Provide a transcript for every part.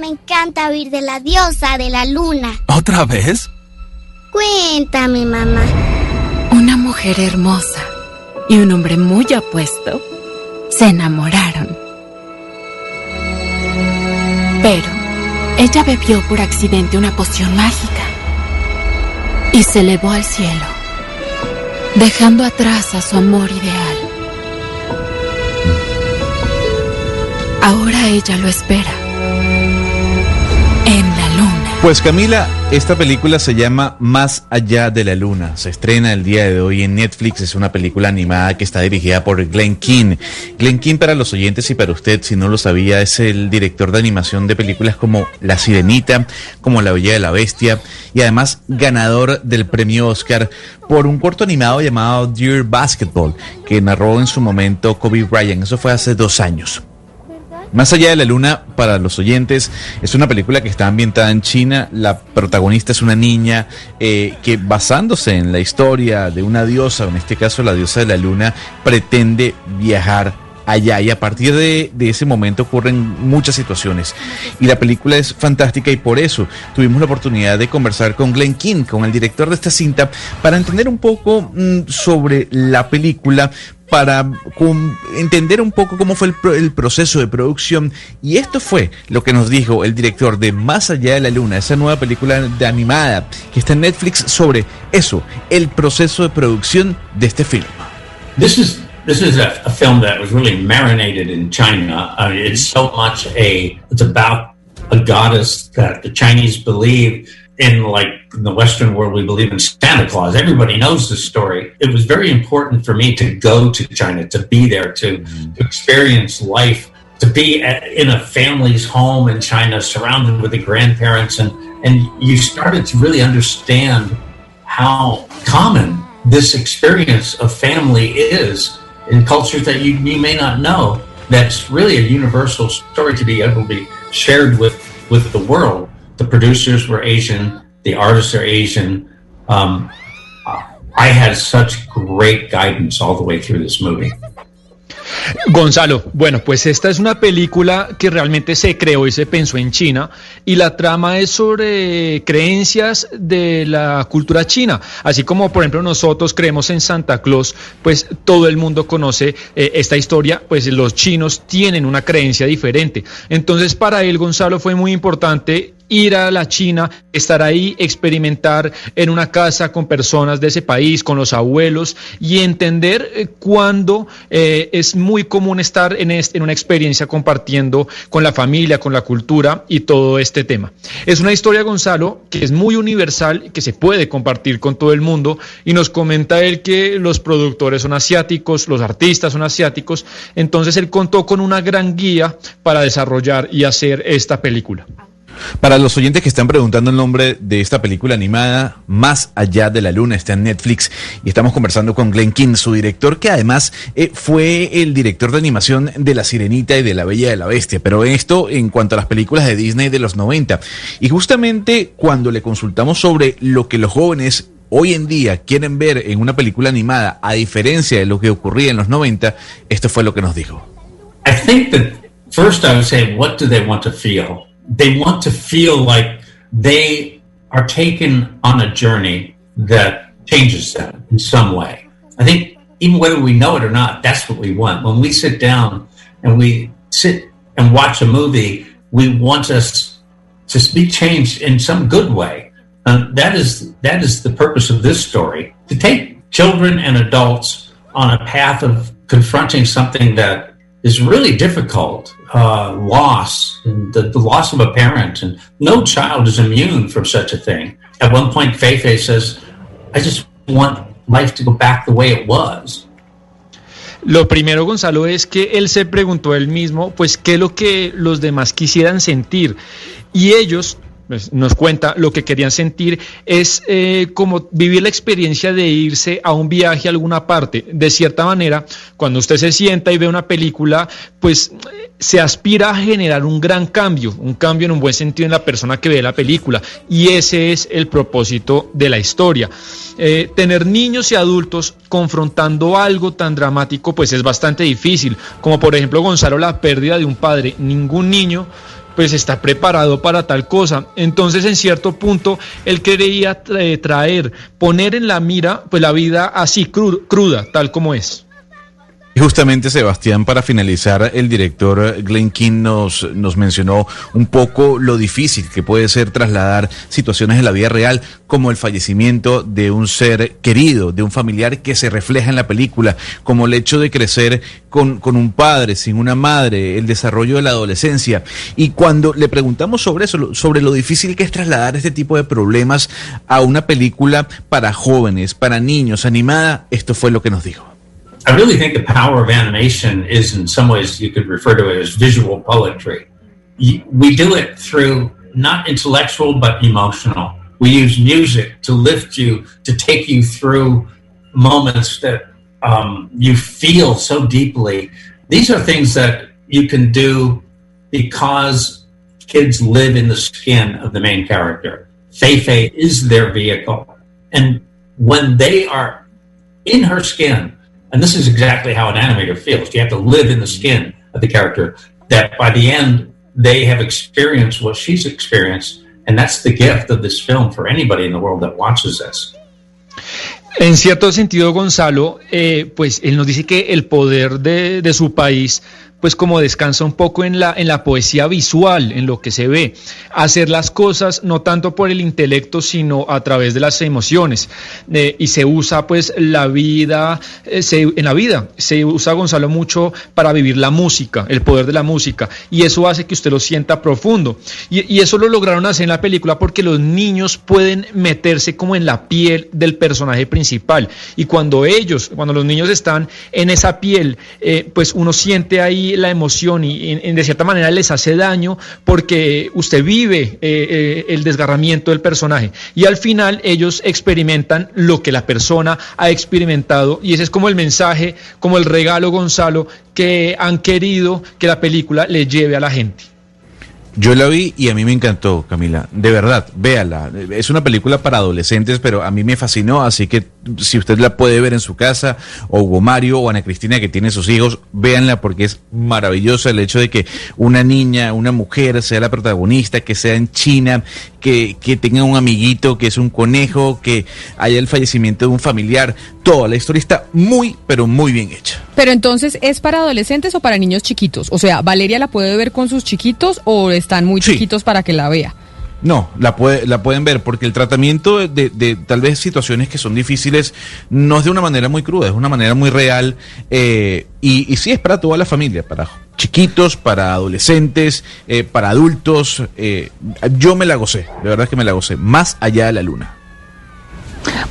Me encanta oír de la diosa de la luna. ¿Otra vez? Cuéntame, mamá. Una mujer hermosa y un hombre muy apuesto se enamoraron. Pero ella bebió por accidente una poción mágica y se elevó al cielo, dejando atrás a su amor ideal. Ahora ella lo espera en la luna. Pues Camila, esta película se llama Más Allá de la Luna. Se estrena el día de hoy en Netflix. Es una película animada que está dirigida por Glen Keane. Glen Keane, para los oyentes y para usted, si no lo sabía, es el director de animación de películas como La Sirenita, como La Bella y la Bestia, y además ganador del premio Oscar por un corto animado llamado Dear Basketball, que narró en su momento Kobe Bryant. Eso fue hace 2 años. Más allá de la luna, para los oyentes, es una película que está ambientada en China. La protagonista es una niña que, basándose en la historia de una diosa, en este caso la diosa de la luna, pretende viajar allá, y a partir de ese momento ocurren muchas situaciones, y la película es fantástica, y por eso tuvimos la oportunidad de conversar con Glenn King, con el director de esta cinta, para entender un poco sobre la película, para entender un poco cómo fue el proceso de producción, y esto fue lo que nos dijo el director de Más Allá de la Luna, esa nueva película de animada que está en Netflix, sobre eso, el proceso de producción de este film. This is a film that was really marinated in China. I mean, it's so much it's about a goddess that the Chinese believe in, like in the Western world, we believe in Santa Claus. Everybody knows this story. It was very important for me to go to China, to be there, to experience life, to be in a family's home in China, surrounded with the grandparents. And you started to really understand how common this experience of family is in cultures that you may not know. That's really a universal story to be able to be shared with the world. The producers were Asian, the artists are Asian. I had such great guidance all the way through this movie. Gonzalo, bueno, pues esta es una película que realmente se creó y se pensó en China, y la trama es sobre creencias de la cultura china. Así como, por ejemplo, nosotros creemos en Santa Claus, pues todo el mundo conoce esta historia, pues los chinos tienen una creencia diferente. Entonces, para él, Gonzalo, fue muy importante ir a la China, estar ahí, experimentar en una casa con personas de ese país, con los abuelos, y entender cuándo es muy común estar en una experiencia compartiendo con la familia, con la cultura y todo este tema. Es una historia, Gonzalo, que es muy universal, que se puede compartir con todo el mundo, y nos comenta él que los productores son asiáticos, los artistas son asiáticos, entonces él contó con una gran guía para desarrollar y hacer esta película. Para los oyentes que están preguntando el nombre de esta película animada, Más Allá de la Luna, está en Netflix, y estamos conversando con Glen King, su director, que además fue el director de animación de La Sirenita y de La Bella y la Bestia, pero esto en cuanto a las películas de Disney de los 90. Y justamente cuando le consultamos sobre lo que los jóvenes hoy en día quieren ver en una película animada, a diferencia de lo que ocurría en los 90, esto fue lo que nos dijo. I think that first I would say, what do they want to feel? They want to feel like they are taken on a journey that changes them in some way. I think even whether we know it or not, that's what we want. When we sit down and we sit and watch a movie, we want us to be changed in some good way. That is the purpose of this story, to take children and adults on a path of confronting something that is really difficult, loss, and the loss of a parent, and no child is immune from such a thing. At one point, Feifei says, I just want life to go back the way it was. Lo primero, Gonzalo, es que él se preguntó él mismo, pues, qué es lo que los demás quisieran sentir, y ellos, pues, nos cuenta, lo que querían sentir es como vivir la experiencia de irse a un viaje a alguna parte. De cierta manera, cuando usted se sienta y ve una película, pues se aspira a generar un gran cambio, un cambio en un buen sentido en la persona que ve la película, y ese es el propósito de la historia. Tener niños y adultos confrontando algo tan dramático, pues es bastante difícil, como por ejemplo, Gonzalo, la pérdida de un padre. Ningún niño pues está preparado para tal cosa. Entonces, en cierto punto, él quería traer, poner en la mira pues la vida así, cruda, tal como es. Y justamente, Sebastián, para finalizar, el director Glenn King nos mencionó un poco lo difícil que puede ser trasladar situaciones de la vida real, como el fallecimiento de un ser querido, de un familiar que se refleja en la película, como el hecho de crecer con un padre, sin una madre, el desarrollo de la adolescencia. Y cuando le preguntamos sobre eso, sobre lo difícil que es trasladar este tipo de problemas a una película para jóvenes, para niños, animada, esto fue lo que nos dijo. I really think the power of animation is, in some ways, you could refer to it as visual poetry. We do it through not intellectual, but emotional. We use music to lift you, to take you through moments that you feel so deeply. These are things that you can do because kids live in the skin of the main character. Feifei is their vehicle. And when they are in her skin, and this is exactly how an animator feels. You have to live in the skin of the character, that by the end, they have experienced what she's experienced. And that's the gift of this film for anybody in the world that watches this. En cierto sentido, Gonzalo, pues él nos dice que el poder de su país, pues como descansa un poco en la poesía visual, en lo que se ve. Hacer las cosas no tanto por el intelecto, sino a través de las emociones. Y se usa pues la vida, en la vida, se usa, Gonzalo, mucho para vivir la música, el poder de la música. Y eso hace que usted lo sienta profundo. Y eso lo lograron hacer en la película porque los niños pueden meterse como en la piel del personaje principal. Y cuando los niños están en esa piel, pues uno siente ahí la emoción y de cierta manera les hace daño porque usted vive el desgarramiento del personaje y al final ellos experimentan lo que la persona ha experimentado y ese es como el mensaje, como el regalo, Gonzalo, que han querido que la película le lleve a la gente. Yo la vi y a mí me encantó, Camila, de verdad, véala, es una película para adolescentes, pero a mí me fascinó, así que si usted la puede ver en su casa, o Hugo Mario, o Ana Cristina que tiene sus hijos, véanla porque es maravillosa el hecho de que una niña, una mujer sea la protagonista, que sea en China, que tenga un amiguito que es un conejo, que haya el fallecimiento de un familiar, toda la historia está muy, pero muy bien hecha. Pero entonces, ¿es para adolescentes o para niños chiquitos? O sea, ¿Valeria la puede ver con sus chiquitos o están muy chiquitos para que la vea? No, la pueden ver, porque el tratamiento de tal vez situaciones que son difíciles no es de una manera muy cruda, es una manera muy real, y sí es para toda la familia, para chiquitos, para adolescentes, para adultos. Yo me la gocé, de verdad que me la gocé, Más allá de la luna.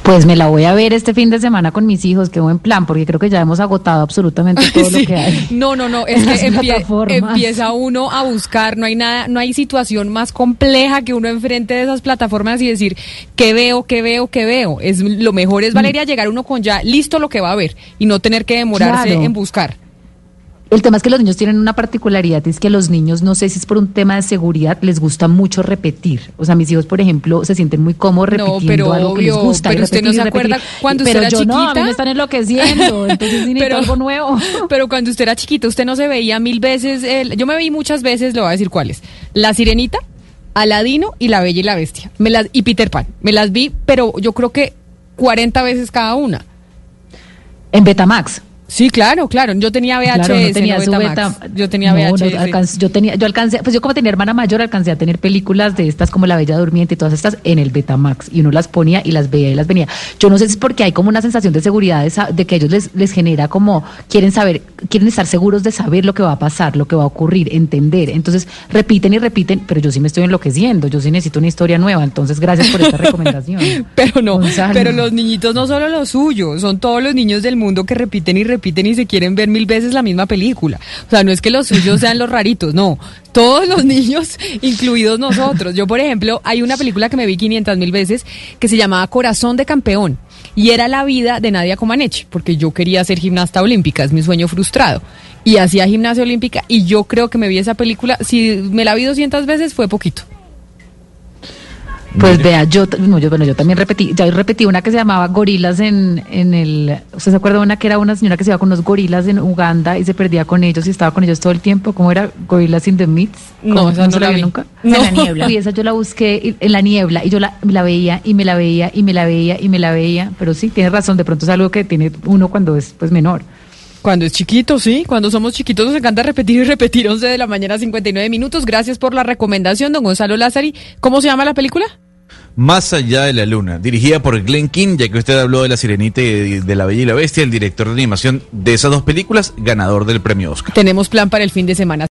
Pues me la voy a ver este fin de semana con mis hijos, qué buen plan, porque creo que ya hemos agotado absolutamente todo lo que hay. No, es que empieza uno a buscar, no hay nada, no hay situación más compleja que uno enfrente de esas plataformas y decir, ¿qué veo? Lo mejor es, Valeria, llegar uno con ya listo lo que va a ver y no tener que demorarse en buscar. El tema es que los niños tienen una particularidad, es que los niños, no sé si es por un tema de seguridad, les gusta mucho repetir. O sea, mis hijos, por ejemplo, se sienten muy cómodos repitiendo algo que les gusta. Pero usted no se acuerda cuando usted era chiquita. Pero yo no, a mí me están enloqueciendo, entonces necesito algo nuevo. Pero cuando usted era chiquita, usted no se veía mil veces, yo me vi muchas veces, le voy a decir cuáles, La Sirenita, Aladino y La Bella y la Bestia, y Peter Pan. Me las vi, pero yo creo que 40 veces cada una. En Betamax. Sí, claro, yo tenía VHS, claro, no tenía Betamax. Yo tenía VHS. Yo como tenía hermana mayor, alcancé a tener películas de estas como La Bella Durmiente y todas estas en el Betamax, y uno las ponía y las veía y las venía. Yo no sé si es porque hay como una sensación de seguridad de que a ellos les genera como quieren estar seguros de saber lo que va a pasar, lo que va a ocurrir, entender. Entonces repiten, pero yo sí me estoy enloqueciendo, yo sí necesito una historia nueva, entonces gracias por esta recomendación. Pero los niñitos no solo los suyos, son todos los niños del mundo que repiten y se quieren ver mil veces la misma película. O sea, no es que los suyos sean los raritos, no. Todos los niños, incluidos nosotros. Yo, por ejemplo, hay una película que me vi 500.000 veces que se llamaba Corazón de Campeón y era la vida de Nadia Comaneci, porque yo quería ser gimnasta olímpica, es mi sueño frustrado. Y hacía gimnasia olímpica y yo creo que me vi esa película, si me la vi 200 veces fue poquito. Pues mire, vea, yo también repetí, ya repetí una que se llamaba Gorilas en el... ¿Usted se acuerda de una que era una señora que se iba con unos gorilas en Uganda y se perdía con ellos y estaba con ellos todo el tiempo? ¿Cómo era? ¿Gorilas in the Mist? No, esa no la vi nunca. No. En la niebla. Y esa yo la busqué en la niebla y yo la veía y me la veía y me la veía y me la veía. Pero sí, tiene razón, de pronto es algo que tiene uno cuando es pues menor. Cuando es chiquito, sí. Cuando somos chiquitos nos encanta repetir y repetir. 11 de la mañana, 59 minutos. Gracias por la recomendación, don Gonzalo Lázari. ¿Cómo se llama la película? Más allá de la luna, dirigida por Glenn King, ya que usted habló de La Sirenita y de La Bella y la Bestia, el director de animación de esas dos películas, ganador del premio Oscar. Tenemos plan para el fin de semana.